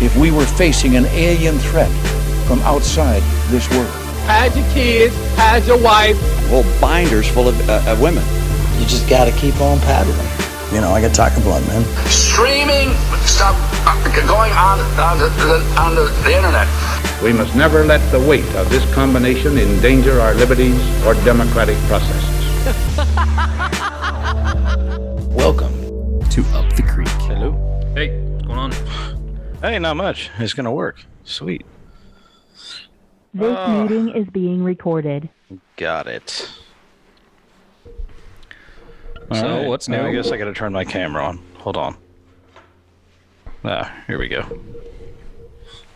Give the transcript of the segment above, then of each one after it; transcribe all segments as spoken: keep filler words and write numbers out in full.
If we were facing an alien threat from outside this world. Hide your kids, hide your wife. Well, binders full of, uh, of women. You just got to keep on paddling. You know, I got Taco Blood, man. Streaming stuff going on on the, on the, the internet. We must never let the weight of this combination endanger our liberties or democratic processes. Welcome to Up the Creek. Hello. Hey, what's going on? Hey, not much. It's going to work. Sweet. This uh, meeting is being recorded. Got it. All so, right. What's new? I guess I gotta turn my camera on. Hold on. Ah, here we go.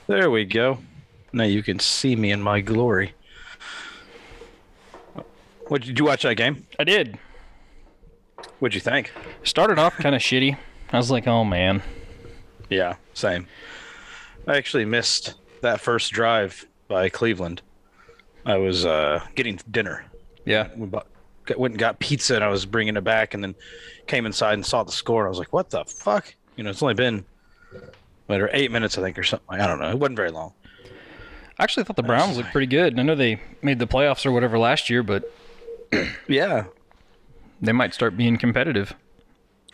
There we go. Now you can see me in my glory. What, did you watch that game? I did. What'd you think? Started off kind of shitty. I was like, oh, man. Yeah, same. I actually missed that first drive by Cleveland. I was uh, getting dinner. Yeah. We bought... went and got pizza, and I was bringing it back, and then came inside and saw the score. I was like, what the fuck? You know, it's only been whatever, eight minutes, I think, or something. I don't know. It wasn't very long. I actually thought the Browns looked pretty good. I know they made the playoffs or whatever last year, but yeah, they might start being competitive.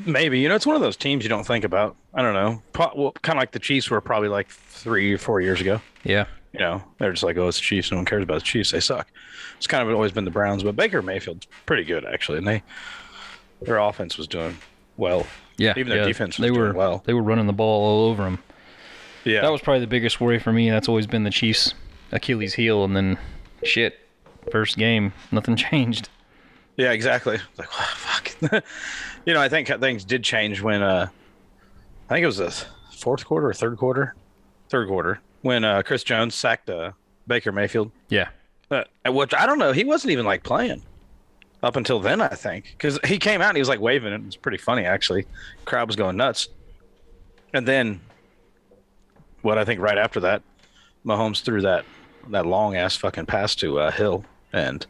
Maybe. You know, it's one of those teams you don't think about. I don't know. Pro- well, kind of like the Chiefs were probably like three or four years ago. Yeah. You know, they're just like, oh, it's the Chiefs. No one cares about the Chiefs. They suck. It's kind of always been the Browns, but Baker Mayfield's pretty good, actually. And they, their offense was doing well. Yeah. Even their yeah, defense was they were, doing well. They were running the ball all over them. Yeah. That was probably the biggest worry for me. That's always been the Chiefs' Achilles heel. And then, shit, first game, nothing changed. Yeah, exactly. Like, oh, fuck. You know, I think things did change when, uh, I think it was the fourth quarter or third quarter? Third quarter. When uh, Chris Jones sacked uh, Baker Mayfield. Yeah. Uh, which, I don't know, he wasn't even, like, playing up until then, I think. Because he came out and he was, like, waving. It was pretty funny, actually. Crowd was going nuts. And then, what I think right after that, Mahomes threw that, that long-ass fucking pass to uh, Hill. And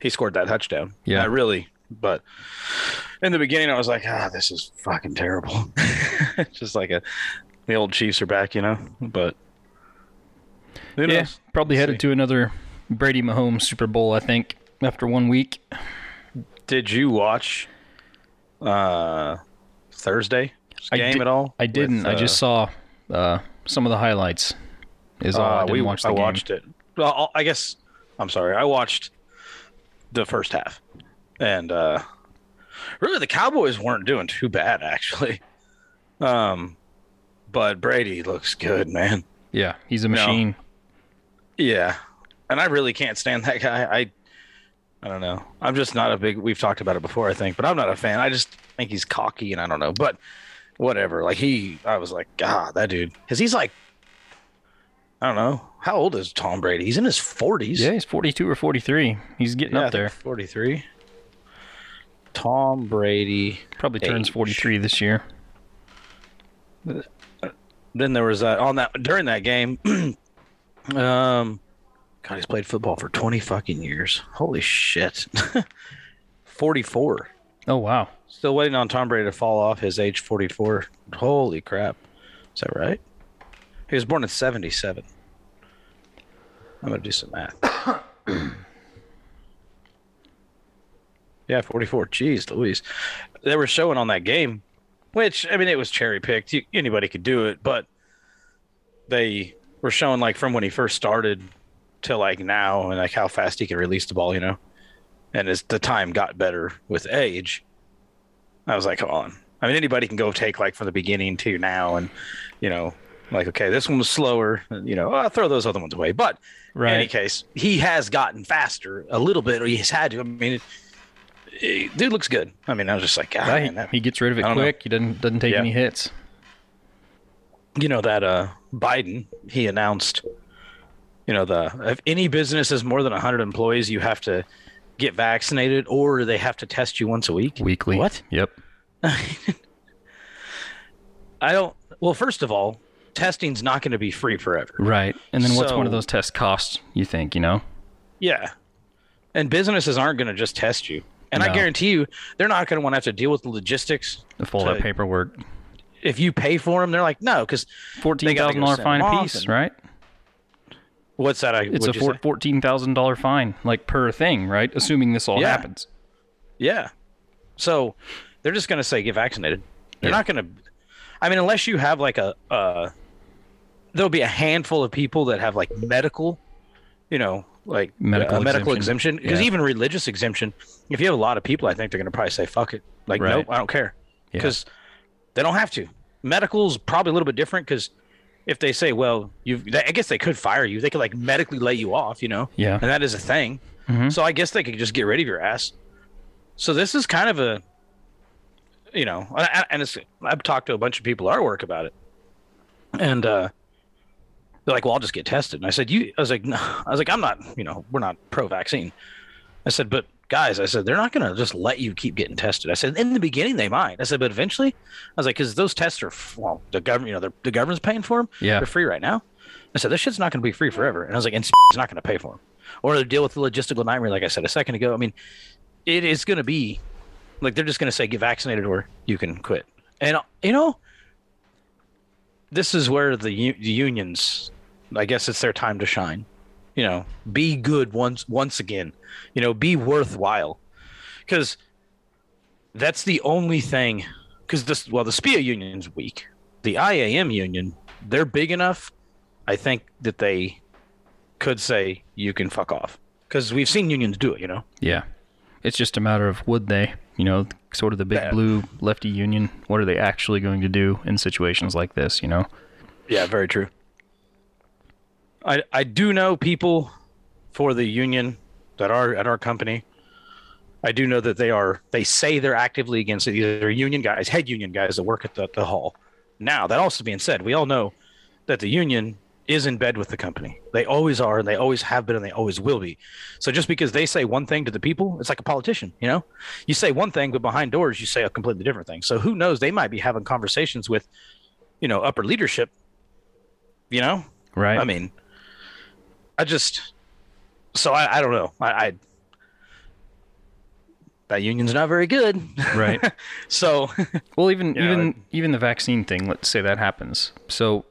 he scored that touchdown. Yeah. Not really. But in the beginning, I was like, ah, this is fucking terrible. Just like a the old Chiefs are back, you know? But... yeah, probably Let's headed see. to another Brady Mahomes Super Bowl, I think, after one week. Did you watch uh, Thursday's game I did, at all? I didn't. With, uh, I just saw uh, some of the highlights. Is all. Uh, I didn't we, watch the I game. watched it. Well, I guess, I'm sorry, I watched the first half. And uh, really, the Cowboys weren't doing too bad, actually. Um, But Brady looks good, man. Yeah, he's a machine. No. Yeah, and I really can't stand that guy. I, I don't know. I'm just not a big. We've talked about it before, I think, but I'm not a fan. I just think he's cocky, and I don't know. But whatever. Like he, I was like, God, that dude, because he's like, I don't know, how old is Tom Brady? He's in his forties. Yeah, he's forty-two or forty-three. He's getting yeah, up there. forty-three. Tom Brady probably age. turns forty-three this year. Then there was that on that during that game. Um, God, he's played football for twenty fucking years. Holy shit. forty-four. Oh, wow. Still waiting on Tom Brady to fall off his age forty-four. Holy crap. Is that right? He was born in seventy-seven. I'm going to do some math. Yeah, forty-four. Jeez Louise. They were showing on that game, which, I mean, it was cherry-picked. You, anybody could do it, but they... we're showing, like, from when he first started to, like, now and, like, how fast he can release the ball, you know? And as the time got better with age, I was like, come on. I mean, anybody can go take, like, from the beginning to now and, you know, like, okay, this one was slower. You know, I'll throw those other ones away. But right. In any case, he has gotten faster a little bit, or he's had to. I mean, it, it, dude looks good. I mean, I was just like, God, right. man, that, he gets rid of it quick. Know. He doesn't, doesn't take yeah. any hits. you know, that uh, Biden, he announced, you know, the if any business has more than one hundred employees, you have to get vaccinated or they have to test you once a week. Weekly. What? Yep. I don't. Well, first of all, testing's not going to be free forever. Right. And then what's so, one of those tests cost, you think, you know? Yeah. And businesses aren't going to just test you. And no. I guarantee you, they're not going to want to have to deal with the logistics. The full to, that paperwork. If you pay for them, they're like, no, because fourteen thousand dollars fine a piece, and, right? What's that? I, it's a four, fourteen thousand dollars fine, like per thing, right? Assuming this all yeah. happens. Yeah. So they're just going to say, get vaccinated. They're yeah. not going to... I mean, unless you have like a... Uh, there'll be a handful of people that have like medical, you know... like medical a medical exemption, because yeah. even religious exemption, if you have a lot of people, I think they're going to probably say, fuck it. Like, right. nope, I don't care, because yeah. they don't have to. Medical's probably a little bit different, because if they say, well, you I guess they could fire you. They could like medically lay you off, you know, yeah. and that is a thing. Mm-hmm. So I guess they could just get rid of your ass. So this is kind of a, you know, and it's, I've talked to a bunch of people at our work about it. And, uh, they're like, well, I'll just get tested. And I said, you, I was like, no, I was like, I'm not, you know, we're not pro-vaccine. I said, but guys, I said, they're not going to just let you keep getting tested. I said, in the beginning, they might. I said, but eventually, I was like, because those tests are, well, the government, you know, the government's paying for them. Yeah. They're free right now. I said, this shit's not going to be free forever. And I was like, and it's not going to pay for them. Or they'll deal with the logistical nightmare, like I said a second ago. I mean, it is going to be, like, they're just going to say, get vaccinated or you can quit. And, you know, this is where the, u- the unions... I guess it's their time to shine, you know, be good once, once again, you know, be worthwhile, because that's the only thing. Because this, well, the S P I A union's weak. The I A M union, they're big enough. I think that they could say you can fuck off, because we've seen unions do it, you know? Yeah. It's just a matter of would they, you know, sort of the big that, blue lefty union. What are they actually going to do in situations like this? You know? Yeah, very true. I, I do know people for the union that are at our company. I do know that they are, they say they're actively against it. They're union guys, head union guys that work at the, the hall. Now, that also being said, we all know that the union is in bed with the company. They always are, and they always have been, and they always will be. So just because they say one thing to the people, it's like a politician, you know? You say one thing, but behind doors, you say a completely different thing. So who knows? They might be having conversations with, you know, upper leadership, you know? Right. I mean... I just, so I, I don't know. I, I that union's not very good, right? So, well, even yeah, even it, even the vaccine thing. Let's say that happens. So,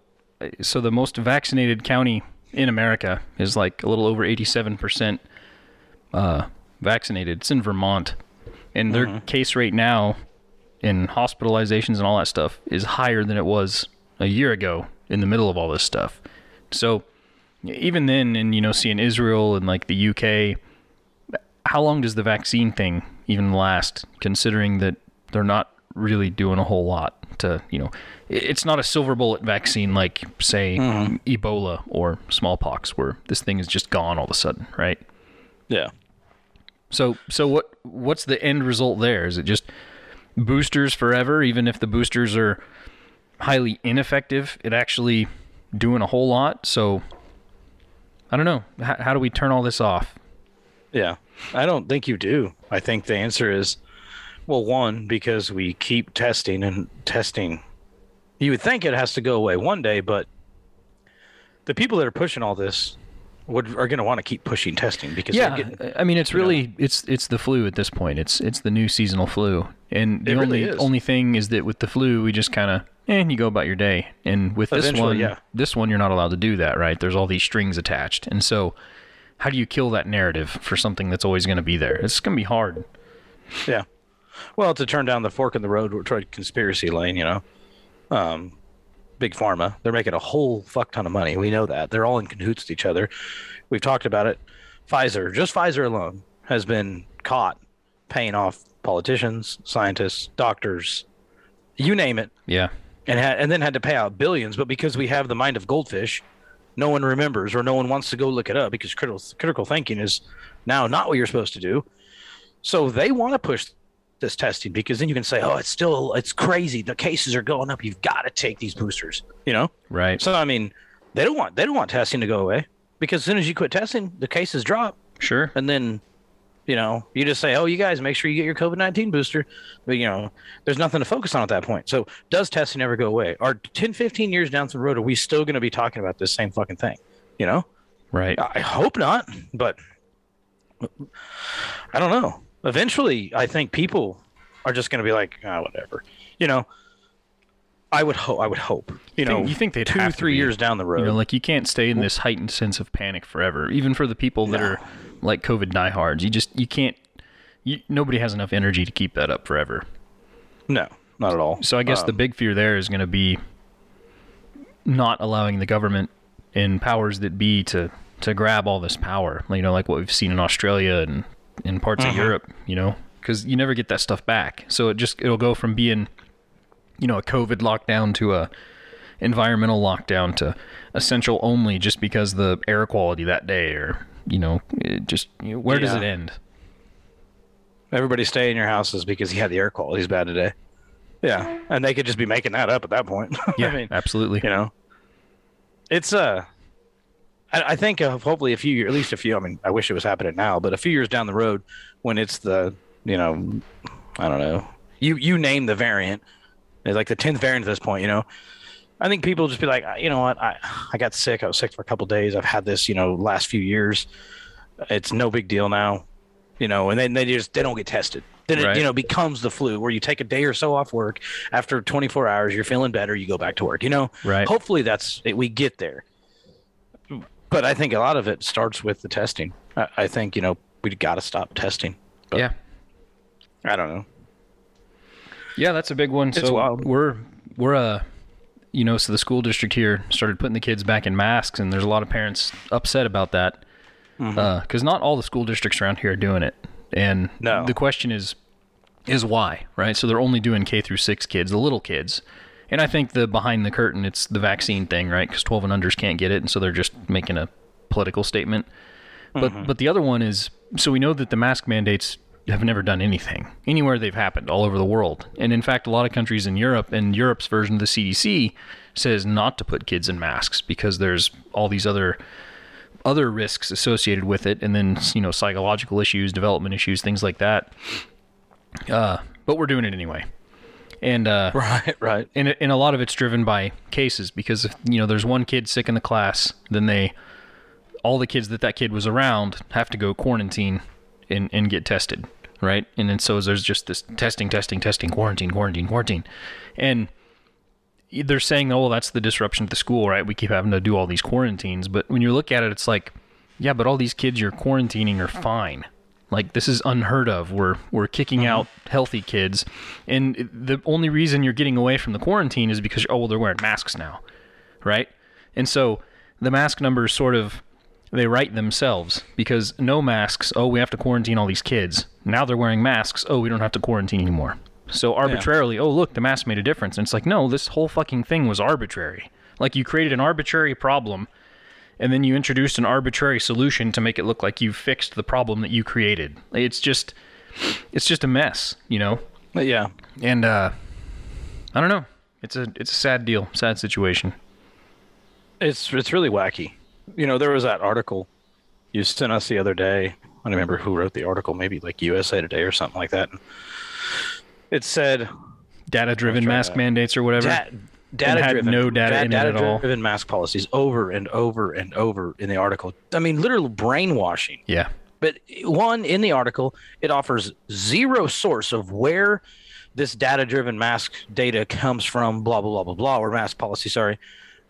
so the most vaccinated county in America is like a little over eighty-seven percent uh, vaccinated. It's in Vermont, and their mm-hmm. case rate now in hospitalizations and all that stuff is higher than it was a year ago in the middle of all this stuff. So. Even then, and, you know, seeing Israel and, like, the U K, how long does the vaccine thing even last, considering that they're not really doing a whole lot to, you know, it's not a silver bullet vaccine like, say, mm. Ebola or smallpox, where this thing is just gone all of a sudden, right? Yeah. So so what what's the end result there? Is it just boosters forever, even if the boosters are highly ineffective at actually doing a whole lot? So... I don't know. How, how do we turn all this off? Yeah, I don't think you do. I think the answer is, well, one, because we keep testing and testing. You would think it has to go away one day, but the people that are pushing all this would, are going to want to keep pushing testing because yeah, getting, I mean, it's really know. it's it's the flu at this point. It's it's the new seasonal flu, and the it only really only thing is that with the flu, we just kind of. And you go about your day. And with Eventually, this one, yeah. this one, you're not allowed to do that, right? There's all these strings attached. And so how do you kill that narrative for something that's always going to be there? It's going to be hard. Yeah. Well, to turn down the fork in the road toward conspiracy lane, you know, um, big pharma, they're making a whole fuck ton of money. We know that. They're all in cahoots with each other. We've talked about it. Pfizer, just Pfizer alone, has been caught paying off politicians, scientists, doctors, you name it. Yeah. And had, and then had to pay out billions, but because we have the mind of goldfish, no one remembers or no one wants to go look it up because critical critical thinking is now not what you're supposed to do. So they want to push this testing, because then you can say, oh, it's still, it's crazy, the cases are going up, you've got to take these boosters, you know? Right. So, I mean, they don't want, they don't want testing to go away, because as soon as you quit testing, the cases drop. Sure. And then, you know, you just say, oh, you guys, make sure you get your COVID nineteen booster. But, you know, there's nothing to focus on at that point. So does testing ever go away? Are ten, fifteen years down the road, are we still going to be talking about this same fucking thing, you know? Right. I hope not, but I don't know. Eventually, I think people are just going to be like, ah, oh, whatever. You know, I would hope. I would hope. You know, you think they'd two, three be, years down the road. You know, like you can't stay in this heightened sense of panic forever. Even for the people that no. are like COVID diehards, you just you can't. You, nobody has enough energy to keep that up forever. No, not at all. So I guess um, the big fear there is going to be not allowing the government and powers that be to to grab all this power. You know, like what we've seen in Australia and in parts uh-huh. of Europe, you know, because you never get that stuff back. So it just, it'll go from being, you know, a COVID lockdown to a environmental lockdown to essential only just because the air quality that day, or, you know, it just, you know, where yeah. does it end? Everybody stay in your houses because yeah, the air quality is bad today. Yeah. And they could just be making that up at that point. Yeah, I mean, absolutely. You know, it's a, uh, I think uh, hopefully a few years, at least a few, I mean, I wish it was happening now, but a few years down the road when it's the, you know, I don't know, you, you name the variant, it's like the tenth variant at this point, you know, I think people just be like, you know what, I, I got sick. I was sick for a couple of days. I've had this, you know, last few years. It's no big deal now, you know, and then they just, they don't get tested. Then right. it, you know, becomes the flu where you take a day or so off work. After twenty-four hours, you're feeling better. You go back to work, you know, right. Hopefully that's it. We get there. But I think a lot of it starts with the testing. I, I think, you know, we've got to stop testing. But yeah. I don't know. Yeah, that's a big one. It's so wild. we're, we're, uh, you know, so the school district here started putting the kids back in masks, and there's a lot of parents upset about that. Mm-hmm. Uh, 'cause not all the school districts around here are doing it. And no. the question is, is why, right? So they're only doing K through six kids, the little kids. And I think the behind the curtain, it's the vaccine thing, right? Because twelve and unders can't get it, and so they're just making a political statement. But mm-hmm. but the other one is, so we know that the mask mandates have never done anything. Anywhere they've happened, all over the world. And in fact, a lot of countries in Europe, and Europe's version of the C D C says not to put kids in masks because there's all these other other risks associated with it, and then, you know, psychological issues, development issues, things like that. Uh, but we're doing it anyway. And, uh, right, right. And, and a lot of it's driven by cases because, if, you know, there's one kid sick in the class, then they, all the kids that that kid was around have to go quarantine and, and get tested. Right. And then, so there's just this testing, testing, testing, quarantine, quarantine, quarantine. And they're saying, oh, well, that's the disruption to the school, right? We keep having to do all these quarantines. But when you look at it, it's like, yeah, but all these kids you're quarantining are fine. Like, this is unheard of. We're we're kicking mm-hmm. out healthy kids. And the only reason you're getting away from the quarantine is because, oh, well, they're wearing masks now, right? And so the mask numbers sort of, they write themselves because no masks, oh, we have to quarantine all these kids. Now they're wearing masks, oh, we don't have to quarantine anymore. So arbitrarily, yeah. oh, look, the mask made a difference. And it's like, no, this whole fucking thing was arbitrary. Like, you created an arbitrary problem, and then you introduced an arbitrary solution to make it look like you fixed the problem that you created. It's just, it's just a mess, you know? Yeah. And, uh, I don't know. It's a, it's a sad deal, sad situation. It's, it's really wacky. You know, there was that article you sent us the other day. I don't remember who wrote the article, maybe like U S A Today or something like that. It said data-driven mask that. mandates or whatever. Da- Data-driven, no data da- in data it at all. Data-driven mask policies over and over and over in the article. I mean, literal brainwashing. Yeah. But one, in the article, it offers zero source of where this data-driven mask data comes from, blah, blah, blah, blah, blah, or mask policy, sorry.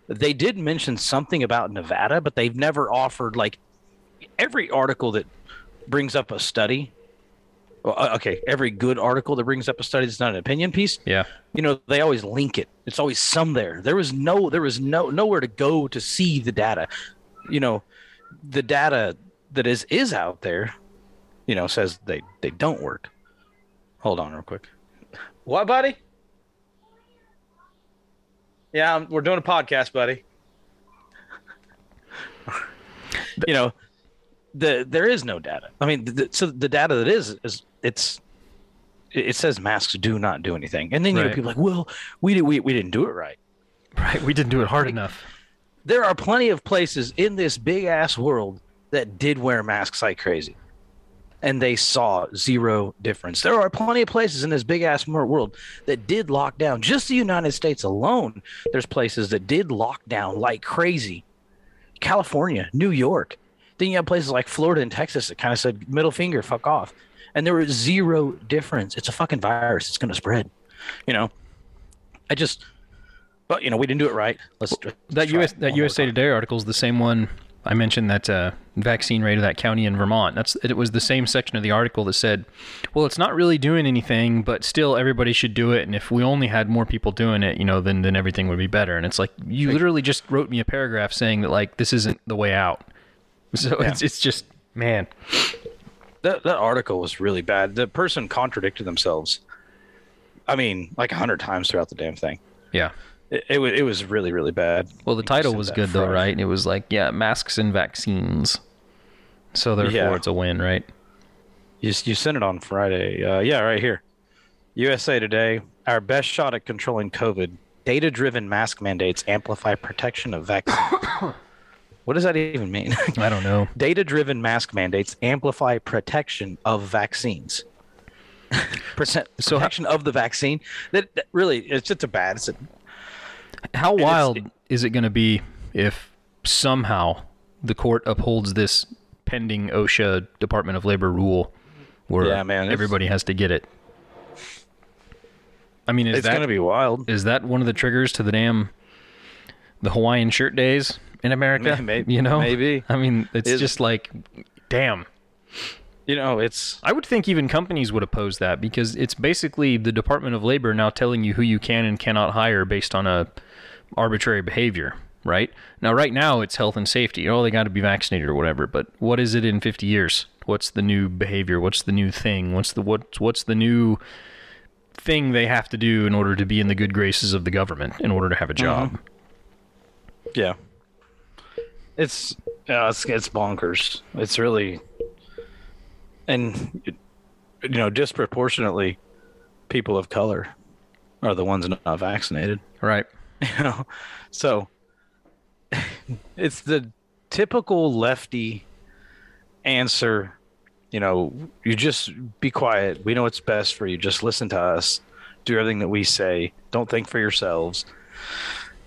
They did mention something about Nevada, but they've never offered, like, every article that brings up a study. Well, okay, every good article that brings up a study that's not an opinion piece, yeah, you know, they always link it. It's always some there. There was no, there was no nowhere to go to see the data. You know, the data that is is out there, you know, says they, they don't work. Hold on real quick. What, buddy? Yeah, I'm, we're doing a podcast, buddy. You know, the there is no data. I mean, the, so the data that is is it's it says masks do not do anything. And then you right. know, people are like, well, we, did, we, we didn't do it right. Right. We didn't do it hard like, enough. There are plenty of places in this big ass world that did wear masks like crazy. And they saw zero difference. There are plenty of places in this big ass world that did lock down. Just the United States alone, there's places that did lock down like crazy. California, New York. Then you have places like Florida and Texas that kind of said, middle finger, fuck off. And there was zero difference. It's a fucking virus. It's going to spread. You know, I just, but, you know, we didn't do it right. Let's, well, let's that U S that U S A Today article is the same one I mentioned, that uh, vaccine rate of that county in Vermont. That's it was the same section of the article that said, well, it's not really doing anything, but still everybody should do it. And if we only had more people doing it, you know, then, then everything would be better. And it's like, you literally just wrote me a paragraph saying that, like, this isn't the way out. So yeah. it's it's just, man. That that article was really bad. The person contradicted themselves. I mean, like a hundred times throughout the damn thing. Yeah. It, it was it was really, really bad. Well, the title was good, though, right? And it was like, yeah, masks and vaccines. So therefore, yeah. it's a win, right? You you sent it on Friday. Uh, yeah, right here. U S A Today, our best shot at controlling COVID. Data-driven mask mandates amplify protection of vaccines. What does that even mean? I don't know. Data-driven mask mandates amplify protection of vaccines. Percent, so protection how, of the vaccine. That, that really, it's just a bad. It's a, how wild it, is it going to be if somehow the court upholds this pending OSHA Department of Labor rule, where yeah, man, everybody has to get it? I mean, is it's going to be wild. Is that one of the triggers to the damn the Hawaiian shirt days? In America, maybe, you know, maybe. I mean, it's, it's just like, damn, you know, it's, I would think even companies would oppose that, because it's basically the Department of Labor now telling you who you can and cannot hire based on a arbitrary behavior. Right now, right now it's health and safety. Oh, they got to be vaccinated or whatever. But what is it in fifty years? What's the new behavior? What's the new thing? What's the, what, what's the new thing they have to do in order to be in the good graces of the government, in order to have a job? Mm-hmm. Yeah. It's, uh, it's it's bonkers. It's really, and you know, disproportionately, people of color are the ones not vaccinated, right? You know, so it's the typical lefty answer. You know, you just be quiet. We know what's best for you. Just listen to us. Do everything that we say. Don't think for yourselves.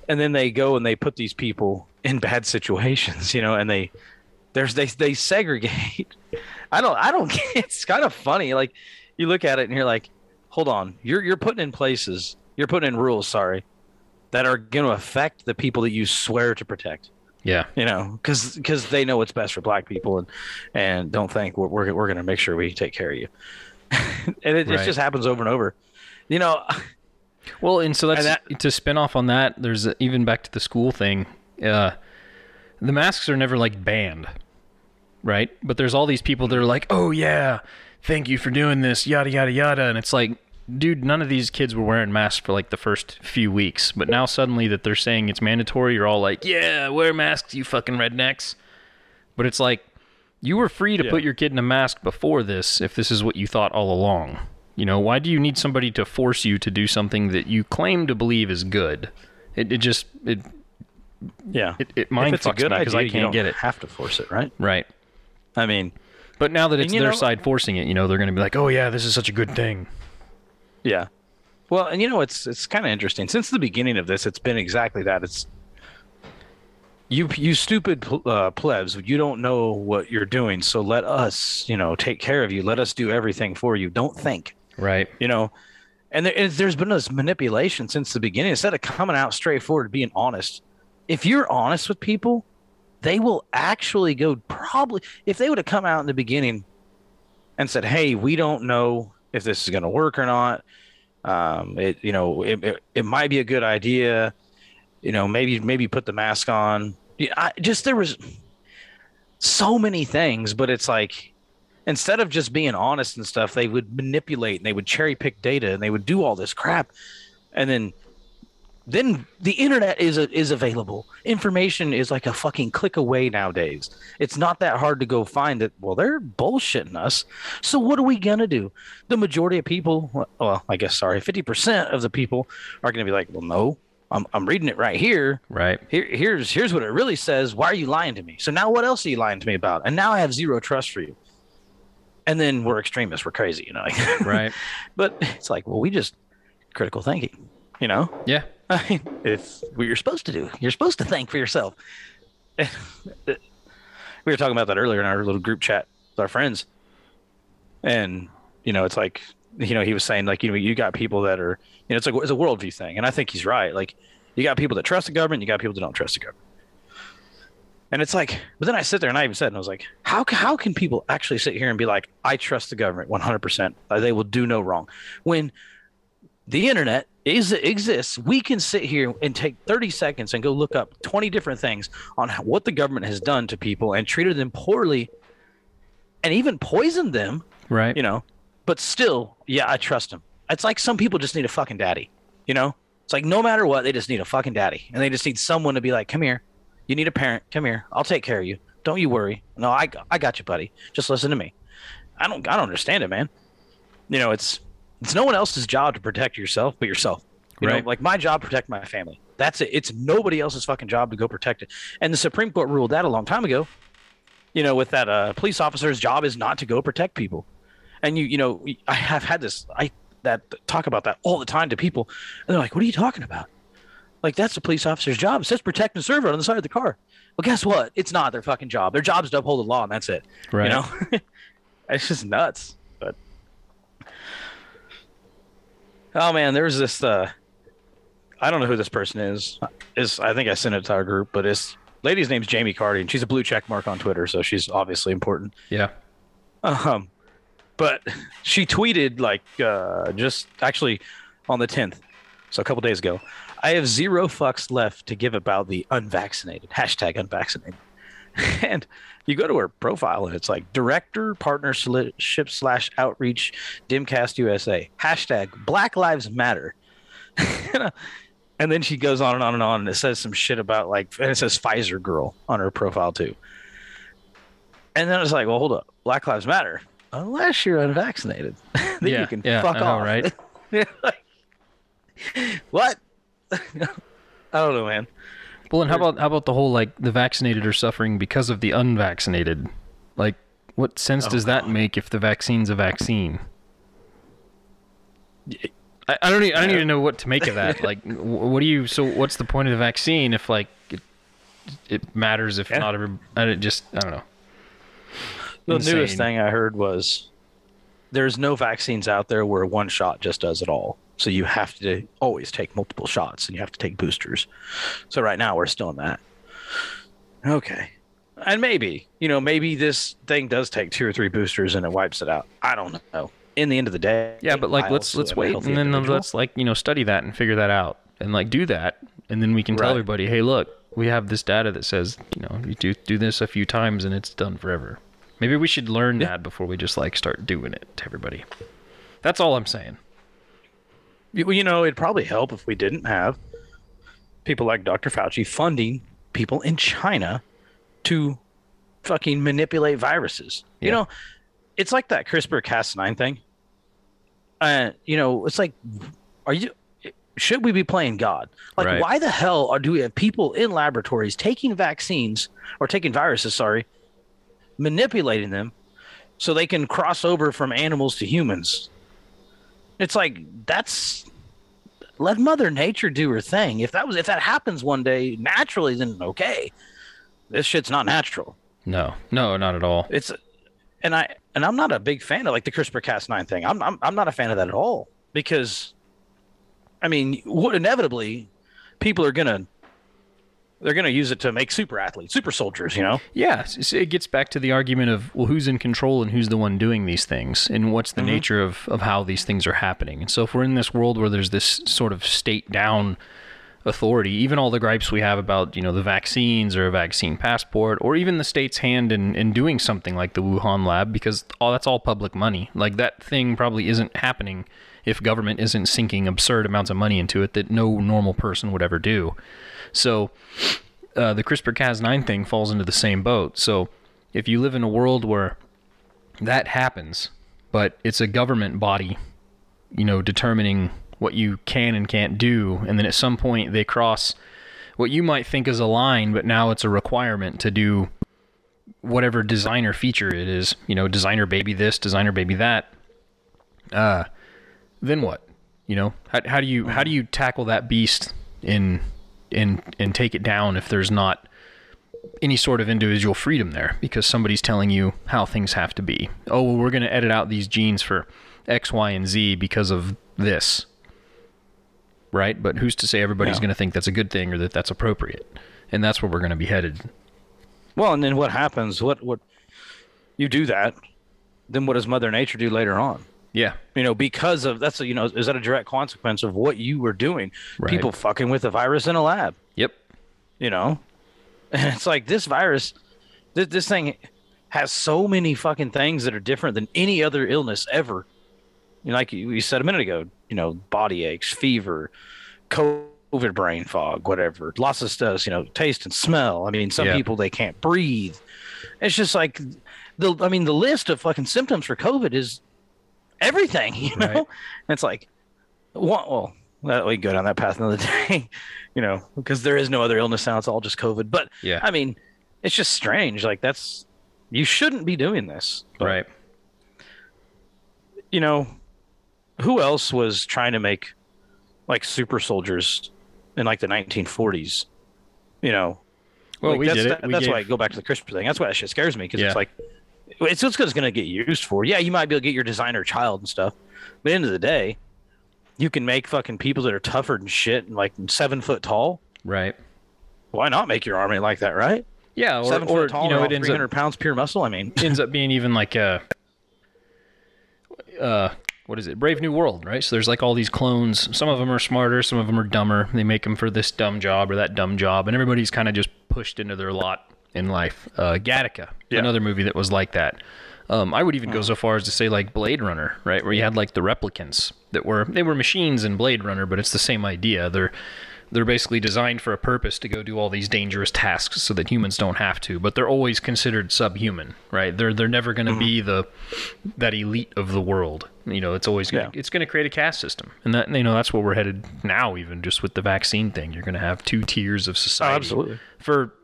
And then they go and they put these people in bad situations, you know, and they there's they they segregate. I don't I don't it's kind of funny. Like, you look at it and you're like, hold on, you're you're putting in places, you're putting in rules, sorry, that are going to affect the people that you swear to protect. Yeah, you know, because because they know what's best for black people, and and don't think we're we're, we're going to make sure we take care of you. And it, right. it just happens over and over, you know. Well, and so that's and that, to spin off on that. There's a, even back to the school thing. Uh, the masks are never like banned, right? But there's all these people that are like, oh yeah, thank you for doing this, yada, yada, yada. And it's like, dude, none of these kids were wearing masks for like the first few weeks. But now suddenly that they're saying it's mandatory, you're all like, yeah, wear masks, you fucking rednecks. But it's like, you were free to yeah. put your kid in a mask before this, if this is what you thought all along. You know, why do you need somebody to force you to do something that you claim to believe is good? It, it just... it. Yeah, it, it mind fucks me because I can't get it. Have to force it, right? Right. I mean, but now that it's their side forcing it, you know, they're going to be like, "Oh yeah, this is such a good thing." Yeah. Well, and you know, it's it's kind of interesting. Since the beginning of this, it's been exactly that. It's you, you stupid uh, plebs. You don't know what you're doing, so let us, you know, take care of you. Let us do everything for you. Don't think. Right. You know, and there, there's been this manipulation since the beginning. Instead of coming out straightforward, being honest. If you're honest with people, they will actually go probably – if they would have come out in the beginning and said, hey, we don't know if this is going to work or not. Um, it you know, it, it, it might be a good idea. You know, maybe maybe put the mask on. I, just there was so many things, but it's like instead of just being honest and stuff, they would manipulate and they would cherry pick data and they would do all this crap. And then – then the internet is a, is available. Information is like a fucking click away nowadays. It's not that hard to go find it. Well, they're bullshitting us. So what are we going to do? The majority of people, well, I guess, sorry, fifty percent of the people are going to be like, well, no, I'm I'm reading it right here. Right. Here, here's here's what it really says. Why are you lying to me? So now what else are you lying to me about? And now I have zero trust for you. And then we're extremists. We're crazy, you know. Right. But it's like, well, we just critical thinking, you know? Yeah. I mean, it's what you're supposed to do. You're supposed to think for yourself. We were talking about that earlier in our little group chat with our friends. And, you know, it's like, you know, he was saying, like, you know, you got people that are, you know, it's like, it's a worldview thing. And I think he's right. Like, you got people that trust the government, you got people that don't trust the government. And it's like, but then I sit there and I even said, and I was like, how, how can people actually sit here and be like, I trust the government one hundred percent. They will do no wrong. When the internet is exists. We can sit here and take thirty seconds and go look up twenty different things on how, what the government has done to people and treated them poorly and even poisoned them. Right. You know, but still, yeah, I trust them. It's like some people just need a fucking daddy, you know? It's like no matter what, they just need a fucking daddy. And they just need someone to be like, come here. You need a parent. Come here. I'll take care of you. Don't you worry. No, I, I got you, buddy. Just listen to me. I don't I don't understand it, man. You know, it's... It's no one else's job to protect yourself but yourself. You right. know, like my job, protect my family. That's it. It's nobody else's fucking job to go protect it. And the Supreme Court ruled that a long time ago, you know, with that uh, police officer's job is not to go protect people. And, you you know, I have had this I that talk about that all the time to people. And they're like, what are you talking about? Like, that's the police officer's job. It says protect and serve on the side of the car. Well, guess what? It's not their fucking job. Their job is to uphold the law, and that's it. Right. You know, it's just nuts. But. Oh man, there's this. Uh, I don't know who this person is. Is I think I sent it to our group, but this lady's name's Jamie Cardy, and she's a blue check mark on Twitter, so she's obviously important. Yeah. Um, but she tweeted like uh, just actually on the tenth, so a couple days ago. I have zero fucks left to give about the unvaccinated hashtag unvaccinated. And you go to her profile and it's like director partnership slash outreach Dimcast U S A hashtag Black Lives Matter. And then she goes on and on and on. And it says some shit about like, and it says Pfizer girl on her profile too. And then it's like, well, hold up. Black Lives Matter. Unless you're unvaccinated, then yeah, you can yeah, fuck I know, off. Right? Like, what? I don't know, man. Well, and how about how about the whole like the vaccinated are suffering because of the unvaccinated? Like, what sense oh, does that God. make if the vaccine's a vaccine? I, I don't even, I don't even know what to make of that. Like, what do you? So, what's the point of the vaccine if like it, it matters if yeah. not every? I just I don't know. The Insane. newest thing I heard was there's no vaccines out there where one shot just does it all. So you have to always take multiple shots and you have to take boosters. So right now we're still in that. Okay. And maybe, you know, maybe this thing does take two or three boosters and it wipes it out. I don't know. In the end of the day. Yeah, but like, I let's let's wait and then individual. let's like, you know, study that and figure that out and like do that. And then we can right. tell everybody, hey, look, we have this data that says, you know, you do, do this a few times and it's done forever. Maybe we should learn yeah. that before we just like start doing it to everybody. That's all I'm saying. You know, it'd probably help if we didn't have people like Doctor Fauci funding people in China to fucking manipulate viruses. Yeah. You know, it's like that CRISPR Cas nine thing. Uh, you know, it's like, are you? Should we be playing God? Like, right. why the hell are do we have people in laboratories taking vaccines or taking viruses? Sorry, manipulating them so they can cross over from animals to humans. It's like that's let Mother Nature do her thing. If that was if that happens one day naturally, then okay. This shit's not natural. No, no, not at all. It's and I and I'm not a big fan of like the CRISPR Cas nine thing. I'm I'm I'm not a fan of that at all because, I mean, what inevitably people are gonna they're gonna use it to make super athletes, super soldiers. You know? Yeah, it gets back to the argument of well, who's in control and who's the one doing these things, and what's the mm-hmm. nature of, of how these things are happening. And so, if we're in this world where there's this sort of state down authority, even all the gripes we have about you know the vaccines or a vaccine passport, or even the state's hand in, in doing something like the Wuhan lab, because all that's all public money. Like that thing probably isn't happening if government isn't sinking absurd amounts of money into it that no normal person would ever do. So uh, the CRISPR Cas nine thing falls into the same boat. So if you live in a world where that happens, but it's a government body, you know, determining what you can and can't do, and then at some point they cross what you might think is a line, but now it's a requirement to do whatever designer feature it is, you know, designer baby this, designer baby that, uh, then what? You know, how, how do you how do you tackle that beast in in and take it down if there's not any sort of individual freedom there because somebody's telling you how things have to be? Oh, well, we're going to edit out these genes for X, Y, and Z because of this, right? But who's to say everybody's yeah. going to think that's a good thing or that that's appropriate? And that's where we're going to be headed. Well, and then what happens? What what you do that? Then what does Mother Nature do later on? Yeah, you know, because of that's a, you know, is that a direct consequence of what you were doing? Right. People fucking with a virus in a lab. Yep. You know, and it's like this virus, this this thing has so many fucking things that are different than any other illness ever. You know, like you said a minute ago, you know, body aches, fever, cold. COVID brain fog, whatever. Lots of stuff, you know, taste and smell. I mean, some yeah. people, they can't breathe. It's just like, the. I mean, the list of fucking symptoms for COVID is everything, you know? Right. It's like, well, well, we can go down that path another day, you know, because there is no other illness now. It's all just COVID. But, yeah. I mean, it's just strange. Like, that's, you shouldn't be doing this. But, right. You know, who else was trying to make, like, super soldiers in like the nineteen forties, you know? Well, like we that's, did it. That, we that's gave... why I go back to the CRISPR thing. That's why that shit scares me, because yeah. it's like, it's what's going to get used for. Yeah, you might be able to get your designer child and stuff, but at the end of the day, you can make fucking people that are tougher than shit and like seven foot tall. Right. Why not make your army like that, right? Yeah, or seven or, foot tall, you know, it ends three hundred up, pounds pure muscle. I mean, ends up being even like a. Uh, What is it? Brave New World, right? So there's like all these clones. Some of them are smarter, some of them are dumber. They make them for this dumb job or that dumb job, and everybody's kind of just pushed into their lot in life. Uh, Gattaca, yeah. another movie that was like that. Um, I would even go so far as to say like Blade Runner, right? Where you had like the replicants that were they were machines in Blade Runner, but it's the same idea. They're they're basically designed for a purpose to go do all these dangerous tasks so that humans don't have to, but they're always considered subhuman, right? They're they're never going to mm-hmm. be the that elite of the world. You know, it's always gonna, yeah. it's going to create a caste system, and that you know that's where we're headed now. Even just with the vaccine thing, you're going to have two tiers of society. Oh, absolutely. for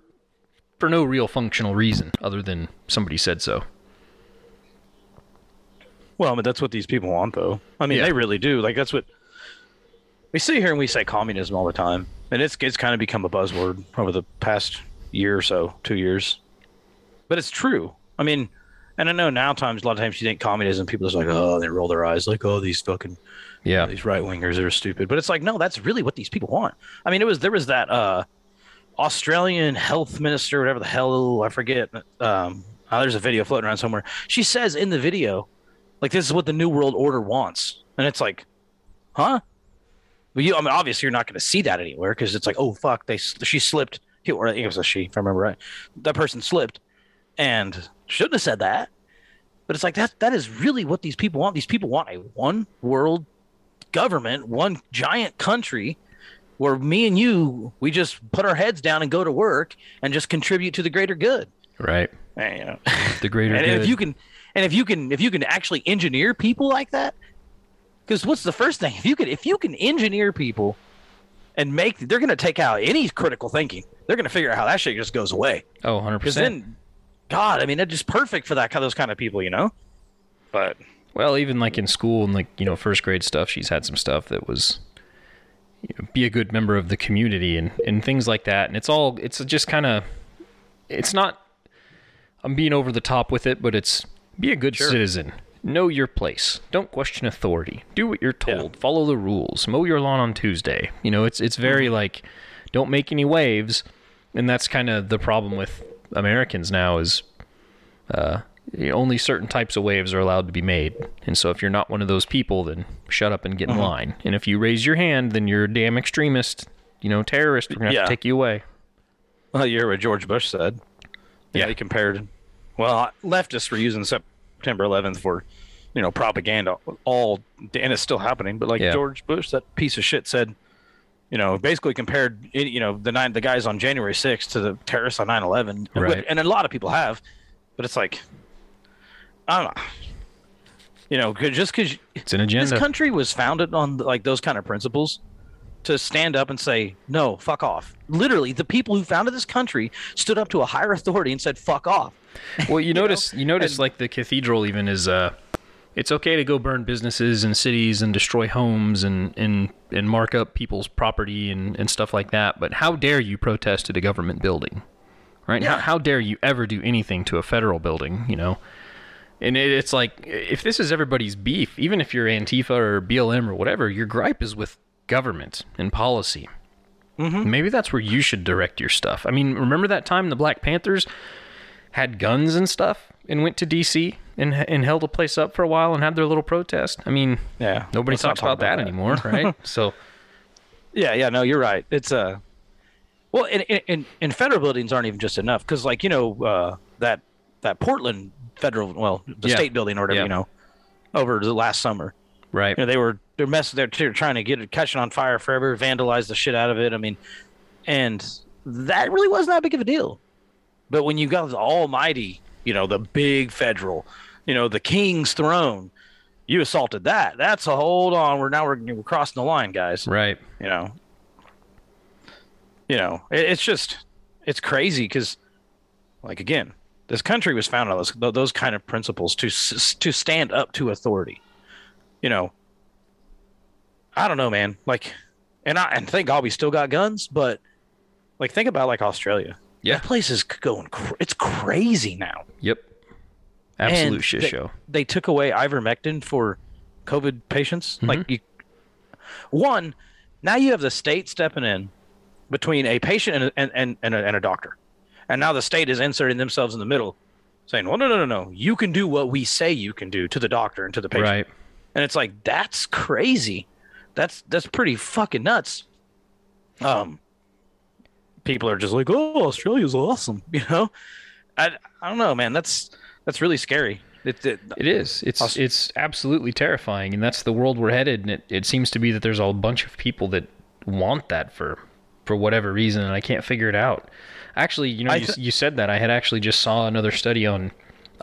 for no real functional reason other than somebody said so. Well, but that's what these people want, though. I mean, yeah. they really do. Like that's what we sit here and we say communism all the time, and it's it's kind of become a buzzword over the past year or so, two years. But it's true. I mean. And I know now times, a lot of times you think communism, people are just like, oh, they roll their eyes like, oh, these fucking, yeah, you know, these right wingers are stupid. But it's like, no, that's really what these people want. I mean, it was, there was that uh, Australian health minister, whatever the hell, I forget. Um, oh, there's a video floating around somewhere. She says in the video, like, this is what the New World Order wants. And it's like, huh? Well, you, I mean, obviously you're not going to see that anywhere because it's like, oh, fuck, they, she slipped. He, or it was a she, if I remember right. That person slipped. And shouldn't have said that, but it's like that that is really what these people want. These people want a one world government, one giant country where me and you, we just put our heads down and go to work and just contribute to the greater good. Right. And, you know, the greater and good. If you can, and if you can, if you can actually engineer people like that, because what's the first thing? If you could, if you can engineer people and make, they're going to take out any critical thinking. They're going to figure out how that shit just goes away. Oh, one hundred percent. Because then, God, I mean, that's just perfect for that those kind of people, you know? But well, even like in school and like, you know, first grade stuff, she's had some stuff that was, you know, be a good member of the community and, and things like that. And it's all, it's just kind of, it's not, I'm being over the top with it, but it's be a good sure. citizen. Know your place. Don't question authority. Do what you're told. Yeah. Follow the rules. Mow your lawn on Tuesday. You know, it's it's very mm-hmm. like, don't make any waves. And that's kind of the problem with Americans now is uh, only certain types of waves are allowed to be made. And so if you're not one of those people, then shut up and get in mm-hmm. line. And if you raise your hand, then you're a damn extremist, you know, terrorist. We're going to yeah. have to take you away. Well, you hear what George Bush said. Yeah. He compared, well, leftists were using September eleventh for you know, propaganda all, and it's still happening. But like yeah. George Bush, that piece of shit, said, you know, basically compared, you know, the nine the guys on January sixth to the terrorists on nine eleven, right. And a lot of people have, but it's like, I don't know. You know, cause just because it's an agenda. This country was founded on like those kind of principles, to stand up and say, no, fuck off. Literally, the people who founded this country stood up to a higher authority and said, fuck off. Well, you, you notice, know? you notice, and, like the cathedral even is, uh, it's okay to go burn businesses and cities and destroy homes and and, and mark up people's property and, and stuff like that. But how dare you protest at a government building, right? Yeah. How, how dare you ever do anything to a federal building, you know? And it, it's like, if this is everybody's beef, even if you're Antifa or B L M or whatever, your gripe is with government and policy. Mm-hmm. Maybe that's where you should direct your stuff. I mean, remember that time the Black Panthers had guns and stuff and went to D C and and held a place up for a while and had their little protest? I mean, yeah, nobody talks talk about, about that, that anymore, right? So, yeah, yeah, no, you're right. It's a uh, well, and, and and federal buildings aren't even just enough, because, like, you know, uh, that that Portland federal, well, the yeah. state building or whatever, yeah. you know, over the last summer, right? You know, they were. They're messing. They're trying to get it, catching on fire forever, vandalize the shit out of it. I mean, and that really wasn't that big of a deal. But when you got the almighty, you know, the big federal, you know, the king's throne, you assaulted that. That's a hold on. We're now we're, we're crossing the line, guys. Right. You know. You know, it, it's just it's crazy because, like again, this country was founded on those those kind of principles to to stand up to authority. You know. I don't know, man. Like, and I and thank God we still got guns, but like, think about like Australia. Yeah, that place is going. Cr- it's crazy now. Yep, absolute and shit they, show. They took away ivermectin for COVID patients. Mm-hmm. Like, you, one now you have the state stepping in between a patient and and and, and, a, and a doctor, and now the state is inserting themselves in the middle, saying, "Well, no, no, no, no. You can do what we say you can do to the doctor and to the patient." Right. And it's like, that's crazy. That's that's pretty fucking nuts. Um, people are just like, "Oh, Australia's awesome," you know. I, I don't know, man. That's that's really scary. It, it, it is. It's Aust- it's absolutely terrifying, and that's the world we're headed. And it, it seems to be that there's a bunch of people that want that for for whatever reason, and I can't figure it out. Actually, you know, you, th- you said that I had actually just saw another study on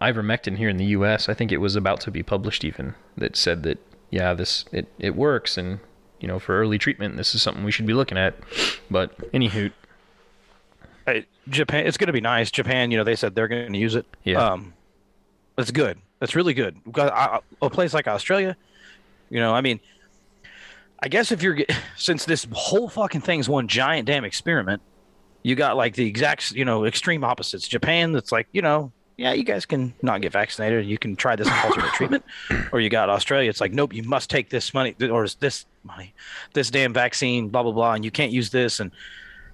ivermectin here in the U S. I think it was about to be published even, that said that. Yeah, this it, it works, and you know, for early treatment, this is something we should be looking at. But any hoot, hey, Japan, it's going to be nice. Japan, you know, they said they're going to use it. Yeah, um, that's good. That's really good. We've got I, a place like Australia, you know, I mean, I guess if you're since this whole fucking thing's one giant damn experiment, you got like the exact you know extreme opposites. Japan, that's like you know. Yeah, you guys can not get vaccinated. You can try this alternate treatment, or you got Australia. It's like, nope, you must take this money or this money, this damn vaccine, blah blah blah, and you can't use this. And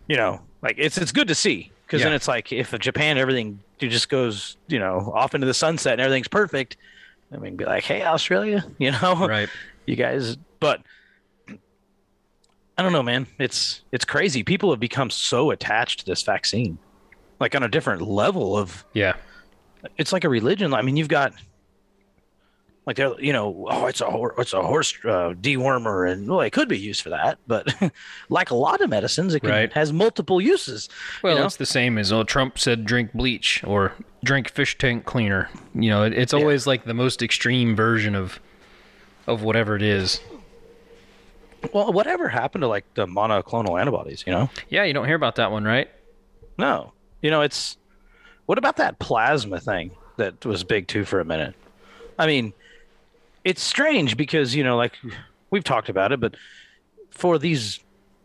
you know, like it's it's good to see because yeah. then it's like if Japan everything just goes you know off into the sunset and everything's perfect, then we can be like, hey Australia, you know, right? You guys, but I don't know, man. It's it's crazy. People have become so attached to this vaccine, like on a different level of yeah. It's like a religion. I mean, you've got like they're you know, oh, it's a hor- it's a horse uh, dewormer, and well, it could be used for that. But like a lot of medicines, it can, right. has multiple uses. Well, you know? It's the same as oh, Trump said, drink bleach or drink fish tank cleaner. You know, it, it's always yeah. like the most extreme version of of whatever it is. Well, whatever happened to like the monoclonal antibodies? You know? Yeah, you don't hear about that one, right? No, you know it's. What about that plasma thing that was big, too, for a minute? I mean, it's strange because, you know, like we've talked about it, but for these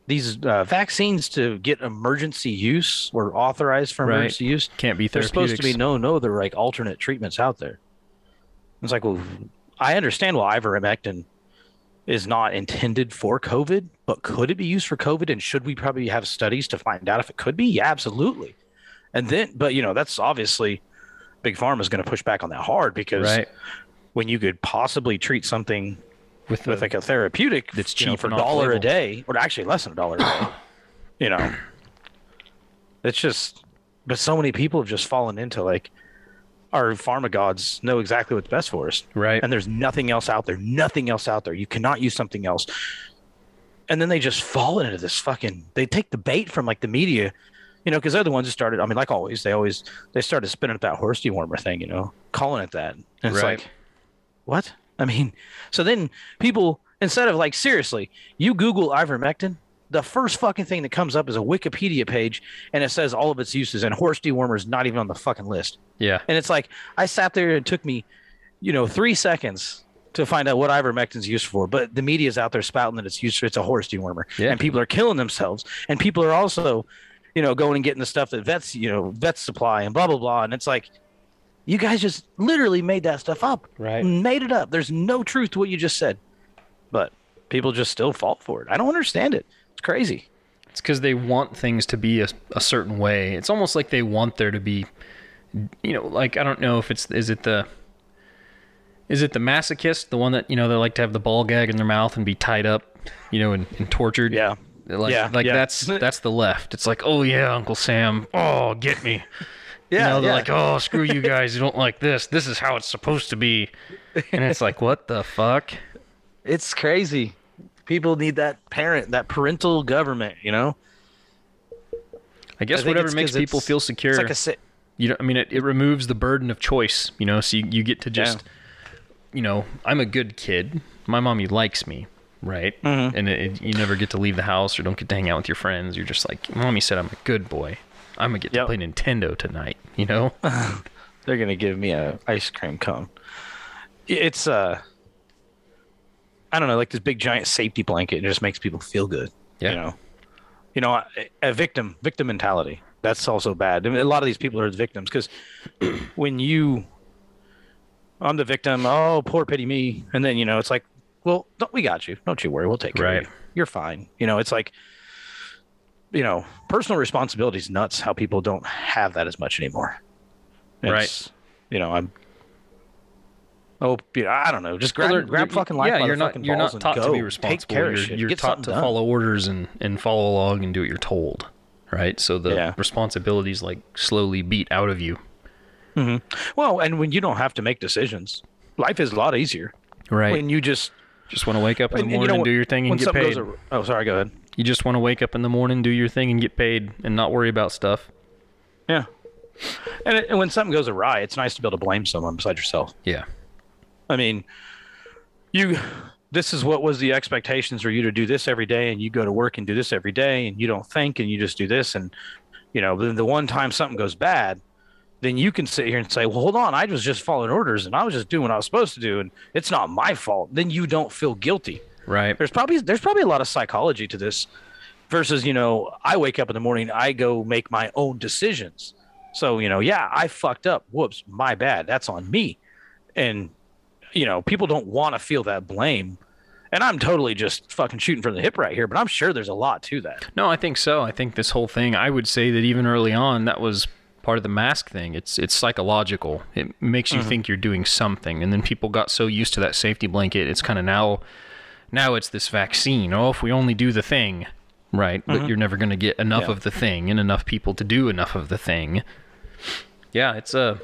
these uh, vaccines to get emergency use or authorized for emergency right. use, can't be therapeutics. There's supposed to be no, no, they're like alternate treatments out there. It's like, well, I understand why ivermectin is not intended for COVID, but could it be used for COVID? And should we probably have studies to find out if it could be? Yeah, absolutely. And then, but you know, that's obviously Big Pharma is going to push back on that hard because right. when you could possibly treat something with, with a, like a therapeutic that's cheap know, for a dollar a day, or actually less than a dollar a day, you know, it's just, but so many people have just fallen into like, our pharma gods know exactly what's best for us. Right. And there's nothing else out there, nothing else out there. You cannot use something else. And then they just fall into this fucking, they take the bait from like the media, you know, because they're the ones who started, I mean, like always, they always, they started spinning at that horse dewormer thing, you know, calling it that. And it's right. like, what? I mean, so then people, instead of like, seriously, you Google ivermectin, the first fucking thing that comes up is a Wikipedia page, and it says all of its uses, and horse dewormer is not even on the fucking list. Yeah. And it's like, I sat there and it took me, you know, three seconds to find out what ivermectin's used for, but the media's out there spouting that it's used for, it's a horse dewormer. Yeah. And people are killing themselves, and people are also, you know, going and getting the stuff that vets, you know, vets supply and blah, blah, blah. And it's like, you guys just literally made that stuff up. Right. Made it up. There's no truth to what you just said. But people just still fall for it. I don't understand it. It's crazy. It's because they want things to be a, a certain way. It's almost like they want there to be, you know, like, I don't know if it's, is it the, is it the masochist? The one that, you know, they like to have the ball gag in their mouth and be tied up, you know, and, and tortured. Yeah. Like, yeah, like yeah. that's, that's the left. It's like, oh yeah, Uncle Sam. Oh, get me. Yeah, you know, they're yeah. like, oh, screw you guys. You don't like this. This is how it's supposed to be. And it's like, what the fuck? It's crazy. People need that parent, that parental government, you know? I guess I whatever makes people feel secure. It's like a sit- you know, I mean, it, it removes the burden of choice, you know? So you, you get to just, yeah. you know, I'm a good kid. My mommy likes me, right? Mm-hmm. And it, it, you never get to leave the house or don't get to hang out with your friends. You're just like, mommy said I'm a good boy. I'm going to get yep. to play Nintendo tonight, you know? They're going to give me an ice cream cone. It's, uh, I don't know, like this big giant safety blanket. It just makes people feel good, yeah. you know? You know, a victim, victim mentality. That's also bad. I mean, a lot of these people are the victims because when you, I'm the victim, oh, poor pity me. And then, you know, it's like, well, don't, we got you. Don't you worry. We'll take care right. of you. You're fine. You know, it's like, you know, personal responsibility is nuts how people don't have that as much anymore. It's, right. You know, I'm, oh, I don't know. Just grab, well, grab fucking life yeah, by you're the not, fucking you're balls not taught and go. To be responsible. You're, you're taught to done. Follow orders and, and follow along and do what you're told. Right. So the yeah. responsibilities like slowly beat out of you. Mm-hmm. Well, and when you don't have to make decisions, life is a lot easier. Right. When you just, just want to wake up in the morning and, you know, and do your thing and get paid. Goes, oh, sorry. Go ahead. You just want to wake up in the morning, do your thing, and get paid and not worry about stuff. Yeah. And, it, and when something goes awry, it's nice to be able to blame someone besides yourself. Yeah. I mean, you. This is what was the expectations for you to do this every day, and you go to work and do this every day, and you don't think, and you just do this. And, you know, the, the one time something goes bad, then you can sit here and say, well, hold on, I was just following orders, and I was just doing what I was supposed to do, and it's not my fault. Then you don't feel guilty. Right. There's probably there's probably a lot of psychology to this versus, you know, I wake up in the morning, I go make my own decisions. So, you know, yeah, I fucked up. Whoops, my bad. That's on me. And, you know, people don't want to feel that blame. And I'm totally just fucking shooting from the hip right here, but I'm sure there's a lot to that. No, I think so. I think this whole thing, I would say that even early on, that was part of the mask thing. It's it's psychological. It makes you mm-hmm. think you're doing something. And then people got so used to that safety blanket, it's kind of now... Now it's this vaccine. Oh, if we only do the thing, right? Mm-hmm. But you're never going to get enough yeah. of the thing and enough people to do enough of the thing. Yeah, it's a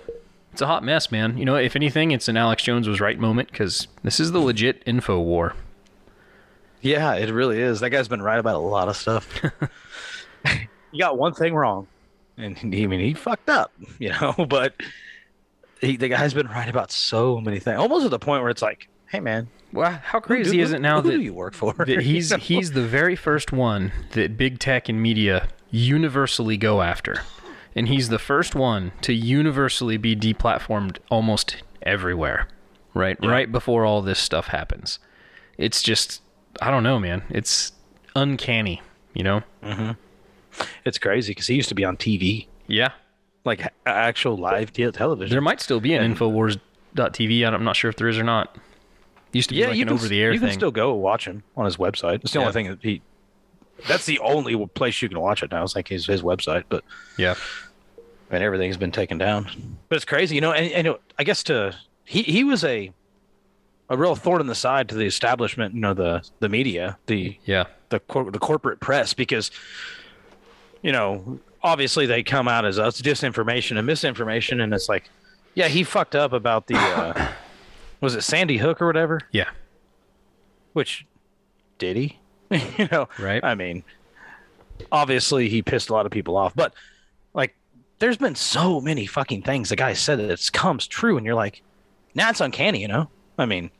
it's a hot mess, man. You know, if anything, it's an Alex Jones was right moment because this is the legit info war. Yeah, it really is. That guy's been right about a lot of stuff. He got one thing wrong, and he, I mean, he fucked up, you know. But he, the guy's been right about so many things, almost to the point where it's like, hey, man. Well, how crazy do, is it now who that, do you work for? that he's he's the very first one that big tech and media universally go after. And he's the first one to universally be deplatformed almost everywhere, right? Yeah. Right before all this stuff happens. It's just, I don't know, man. It's uncanny, you know? Mm-hmm. It's crazy because he used to be on T V. Yeah. Like actual live television. There might still be an Infowars dot T V. I'm not sure if there is or not. Used to be yeah, like an can, over-the-air you thing. You can still go watch him on his website. It's the yeah. only thing that he... That's the only place you can watch it now. It's like his, his website, but... Yeah. I mean, everything's been taken down. But it's crazy, you know, and, and it, I guess to... He he was a a real thorn in the side to the establishment, you know, the, the media, the yeah. the, cor- the corporate press, because, you know, obviously they come out as us disinformation and misinformation, and it's like, Yeah, he fucked up about the, uh, was it Sandy Hook or whatever? Yeah. Which, did he? You know, right? I mean, obviously he pissed a lot of people off, but like, there's been so many fucking things the guy said that it comes true, and you're like, nah, it's uncanny, you know? I mean,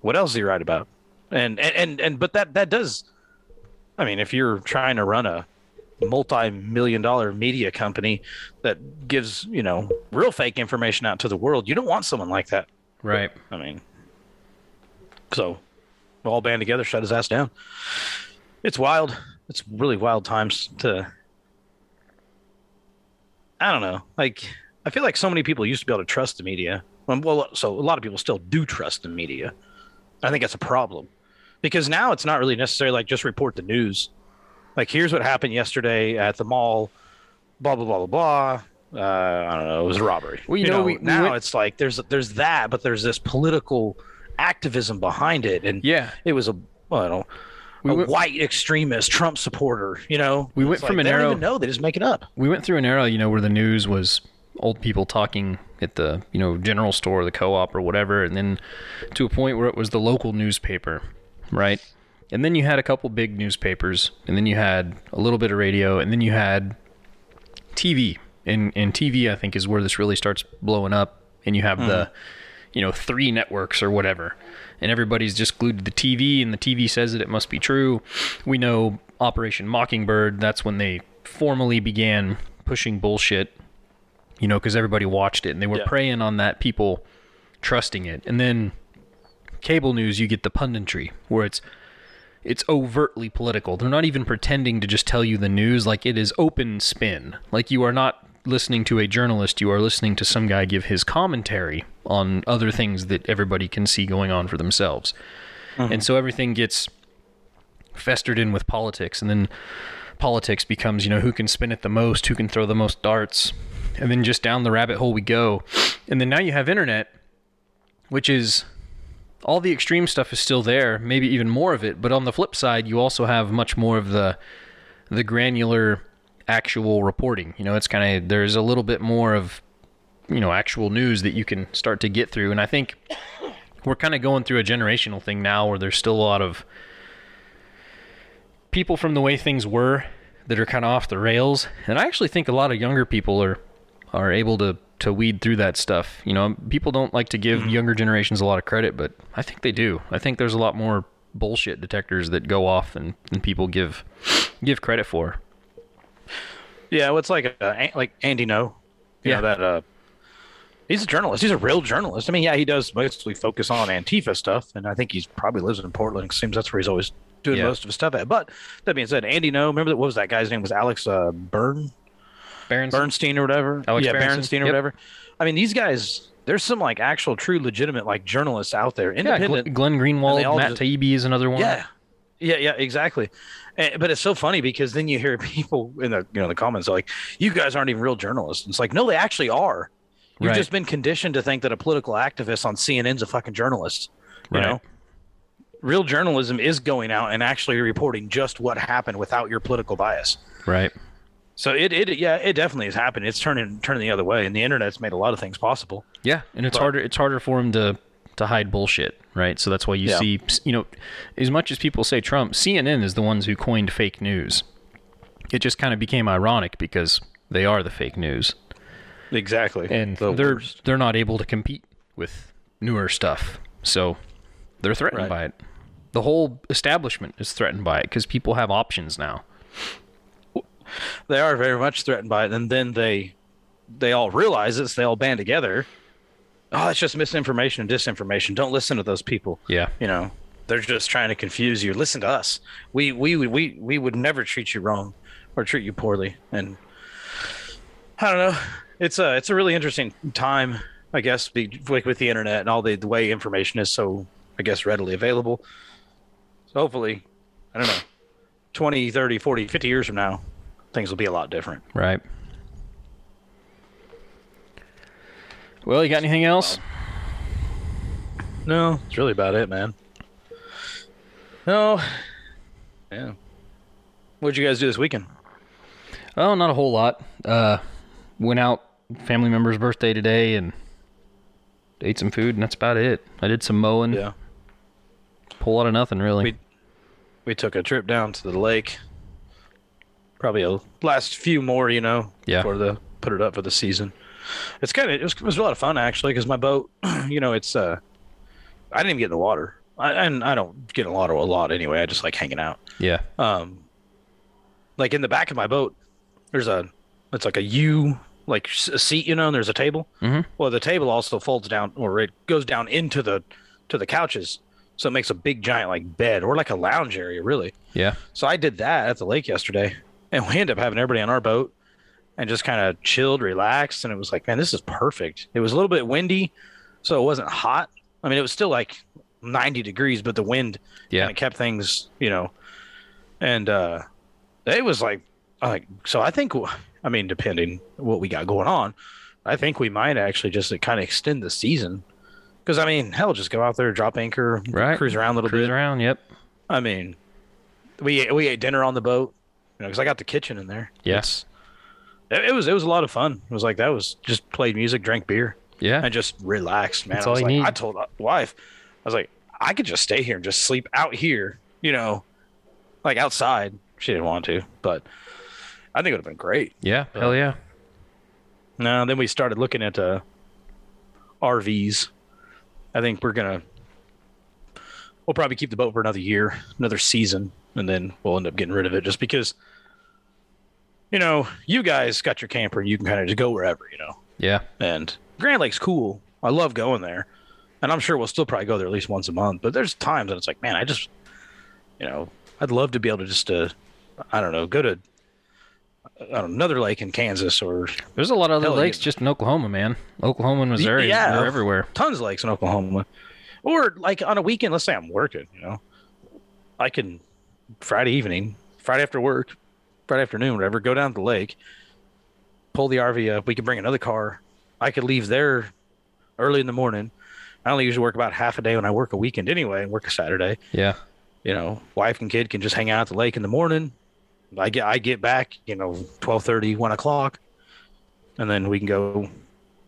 what else is he right about? And, and, and, and but that, that does, I mean, if you're trying to run a multi-million dollar media company that gives, you know, real fake information out to the world, you don't want someone like that. Right. I mean, so all band together, shut his ass down. It's wild. It's really wild times to, I don't know. Like, I feel like so many people used to be able to trust the media. Well, so a lot of people still do trust the media. I think that's a problem, because now it's not really necessarily like just report the news. Like, here's what happened yesterday at the mall, blah, blah, blah, blah, blah. Uh, I don't know. It was a robbery. Well, you, you know, know we, now we went... it's like there's there's that, but there's this political activism behind it. And yeah, it was a, well, I don't, we a went... white extremist Trump supporter, you know. We went it's from like, an era. They don't even know. They just make it up. We went through an era, you know, where the news was old people talking at the, you know, general store, the co-op or whatever. And then to a point where it was the local newspaper, right? And then you had a couple big newspapers, and then you had a little bit of radio, and then you had T V. And and T V, I think, is where this really starts blowing up. And you have mm. the, you know, three networks or whatever. And everybody's just glued to the T V, and the T V says that it must be true. We know Operation Mockingbird, that's when they formally began pushing bullshit, you know, because everybody watched it. And they were yeah. preying on that, people trusting it. And then cable news, you get the punditry, where it's... it's overtly political. They're not even pretending to just tell you the news. Like, it is open spin. Like, you are not listening to a journalist. You are listening to some guy give his commentary on other things that everybody can see going on for themselves. Mm-hmm. And so everything gets festered in with politics. And then politics becomes, you know, who can spin it the most, who can throw the most darts. And then just down the rabbit hole we go. And then now you have internet, which is... all the extreme stuff is still there, maybe even more of it. But on the flip side, you also have much more of the the granular actual reporting. You know, it's kind of, there's a little bit more of, you know, actual news that you can start to get through. And I think we're kind of going through a generational thing now where there's still a lot of people from the way things were that are kind of off the rails. And I actually think a lot of younger people are are able to to weed through that stuff. You know, people don't like to give younger generations a lot of credit, but I think they do. I think there's a lot more bullshit detectors that go off than, than people give give credit for. Yeah, well, it's like uh, like Andy No. You yeah, know, that uh, he's a journalist. He's a real journalist. I mean, yeah, he does mostly focus on Antifa stuff, and I think he's probably lives in Portland. It seems that's where he's always doing yeah. most of his stuff at. But that being said, Andy No, remember that, what was that guy's name? Was Alex uh, Byrne? Berenson. Bernstein or whatever. Alex yeah, Berenstein or yep. whatever. I mean, these guys, there's some like actual, true, legitimate like journalists out there. Independent. Yeah, Glenn Greenwald, Matt just, Taibbi is another one. Yeah, yeah, yeah, exactly. And, but it's so funny because then you hear people in the, you know, the comments are like, you guys aren't even real journalists. And it's like, no, they actually are. You've right. just been conditioned to think that a political activist on C N N's a fucking journalist. You right. know? Real journalism is going out and actually reporting just what happened without your political bias. Right. So it, it yeah it definitely has happened. It's turning turning the other way, and the internet's made a lot of things possible. Yeah, and it's but, harder it's harder for them to, to hide bullshit, right? So that's why you yeah. see, you know, as much as people say Trump, C N N is the ones who coined fake news. It just kind of became ironic because they are the fake news. Exactly, and the they're worst. They're not able to compete with newer stuff, so they're threatened right. by it. The whole establishment is threatened by it because people have options now. They are very much threatened by it, and then they they all realize it, so they all band together. Oh, it's just misinformation and disinformation. Don't listen to those people. Yeah. You know, they're just trying to confuse you. Listen to us. We we would we, we would never treat you wrong or treat you poorly. And I don't know. It's a it's a really interesting time, I guess, be, like with the internet and all the, the way information is so, I guess, readily available. So hopefully, I don't know, twenty, thirty, forty, fifty years from now, things will be a lot different. Right. Well, you got anything else? No, it's really about it, man. No. Yeah. What'd you guys do this weekend? Oh, not a whole lot. Uh, went out, family member's birthday today, and ate some food, and that's about it. I did some mowing. Yeah. Pull out of nothing, really. We, we took a trip down to the lake. Probably a last few more, you know, yeah. before the put it up for the season. It's kind of it was, it was a lot of fun actually, because my boat, you know, it's uh, I didn't even get in the water, I, and I don't get in the water a lot anyway. I just like hanging out. Yeah. Um, like in the back of my boat, there's a it's like a U, like a seat, you know, and there's a table. Mm-hmm. Well, the table also folds down, or it goes down into the to the couches, so it makes a big giant like bed or like a lounge area, really. Yeah. So I did that at the lake yesterday, and we ended up having everybody on our boat. And just kind of chilled, relaxed, and it was like, man, this is perfect. It was a little bit windy, so it wasn't hot. I mean, it was still like ninety degrees, but the wind yeah. kind of kept things, you know. And uh, it was like, like, so I think, I mean, depending what we got going on, I think we might actually just kind of extend the season. Because, I mean, hell, just go out there, drop anchor, right. cruise around a little cruise bit. Cruise around, yep. I mean, we, we ate dinner on the boat, you know, because I got the kitchen in there. Yes. It's, It was it was a lot of fun. It was like that was just played music, drank beer, yeah, and just relaxed, man. That's I was all you like, need. I told my wife, I was like, I could just stay here and just sleep out here, you know, like outside. She didn't want to, but I think it would have been great. Yeah, but, hell yeah. No, then we started looking at uh, R Vs. I think we're gonna we'll probably keep the boat for another year, another season, and then we'll end up getting rid of it just because. You know, you guys got your camper and you can kind of just go wherever, you know. Yeah. And Grand Lake's cool. I love going there. And I'm sure we'll still probably go there at least once a month. But there's times that it's like, man, I just, you know, I'd love to be able to just, uh, I don't know, go to I don't know, another lake in Kansas or. There's a lot of other lakes just in Oklahoma, man. Oklahoma and Missouri. Yeah. They're everywhere. Tons of lakes in Oklahoma. Or like on a weekend, let's say I'm working, you know. I can, Friday evening, Friday after work. Friday afternoon, whatever, go down to the lake, pull the R V up. We could bring another car. I could leave there early in the morning. I only usually work about half a day when I work a weekend anyway, and work a Saturday. Yeah. You know, wife and kid can just hang out at the lake in the morning. I get I get back, you know, twelve thirty, one o'clock, and then we can go.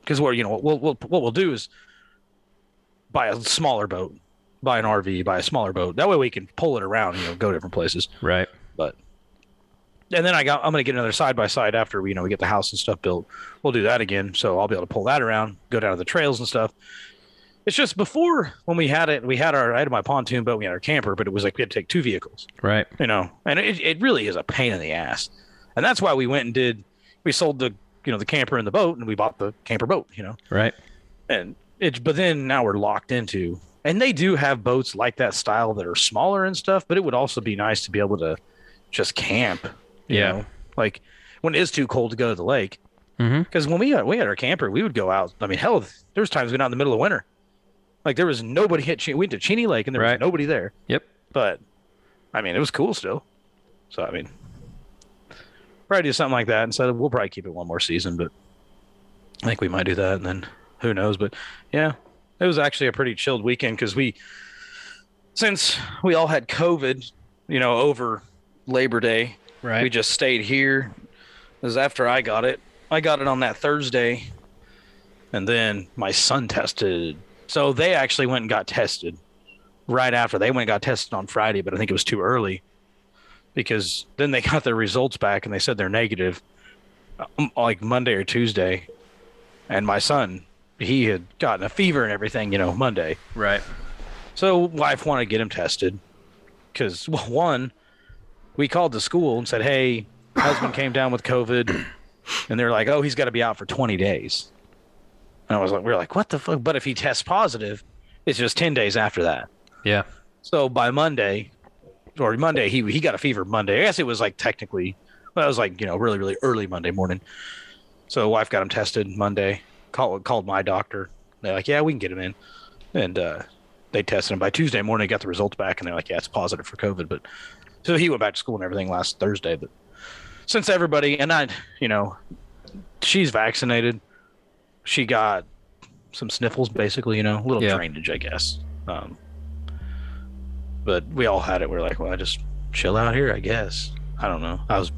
Because, you know, we'll, we'll, what we'll do is buy a smaller boat, buy an R V, buy a smaller boat. That way we can pull it around, you know, go different places. Right. But. And then I got, I'm going to get another side-by-side after we, you know, we get the house and stuff built. We'll do that again, so I'll be able to pull that around, go down to the trails and stuff. It's just before when we had it, we had our, I had my pontoon boat, we had our camper, but it was like we had to take two vehicles. Right. You know, and it, it really is a pain in the ass. And that's why we went and did, we sold the, you know, the camper and the boat, and we bought the camper boat, you know. Right. And it's, but then now we're locked into, and they do have boats like that style that are smaller and stuff, but it would also be nice to be able to just camp. You yeah, know, like when it is too cold to go to the lake, because mm-hmm. when we we had our camper, we would go out. I mean, hell, there was times we went out in the middle of winter, like there was nobody at Cheney. We went to Cheney Lake and there right. was nobody there. Yep. But I mean, it was cool still. So I mean, probably do something like that instead of we'll probably keep it one more season, but I think we might do that and then who knows. But yeah, it was actually a pretty chilled weekend because we since we all had COVID, you know, over Labor Day. Right. We just stayed here. It was after I got it. I got it on that Thursday, and then my son tested. So they actually went and got tested right after. They went and got tested on Friday, but I think it was too early because then they got their results back, and they said they're negative like Monday or Tuesday. And my son, he had gotten a fever and everything, you know, Monday. Right. So wife wanted to get him tested because, well, one – we called the school and said, hey, husband came down with COVID. And they're like, oh, he's got to be out for twenty days. And I was like, we we're like, what the fuck? But if he tests positive, it's just ten days after that. Yeah. So by Monday, or Monday, he he got a fever Monday. I guess it was like technically, well, it was like, you know, really, really early Monday morning. So wife got him tested Monday, called, called my doctor. They're like, yeah, we can get him in. And uh, they tested him. By Tuesday morning, got the results back. And they're like, yeah, it's positive for COVID. But so he went back to school and everything last Thursday. But since everybody, and I, you know, she's vaccinated. She got some sniffles, basically, you know, a little yeah. drainage, I guess. Um, but we all had it. We we're like, well, I just chill out here, I guess. I don't know. I was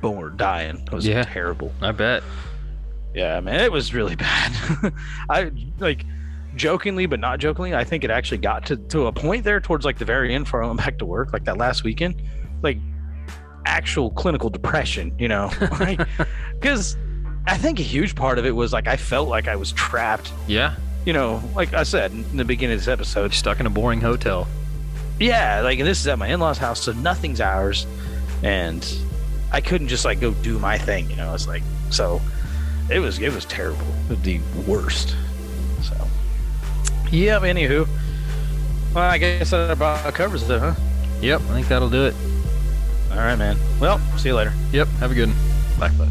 born dying. It was yeah, terrible. I bet. Yeah, man, it was really bad. I, like, jokingly, but not jokingly, I think it actually got to, to a point there towards like the very end before I went back to work, like that last weekend, like actual clinical depression, you know, because like, I think a huge part of it was like I felt like I was trapped. Yeah. You know, like I said in the beginning of this episode, stuck in a boring hotel. Yeah, like, and this is at my in-laws' house, so nothing's ours, and I couldn't just like go do my thing, you know. It's like, so it was it was terrible, the worst. So yeah, anywho, well, I guess that about covers it, huh? Yep, I think that'll do it. All right, man. Well, see you later. Yep, have a good one. Bye. Bye.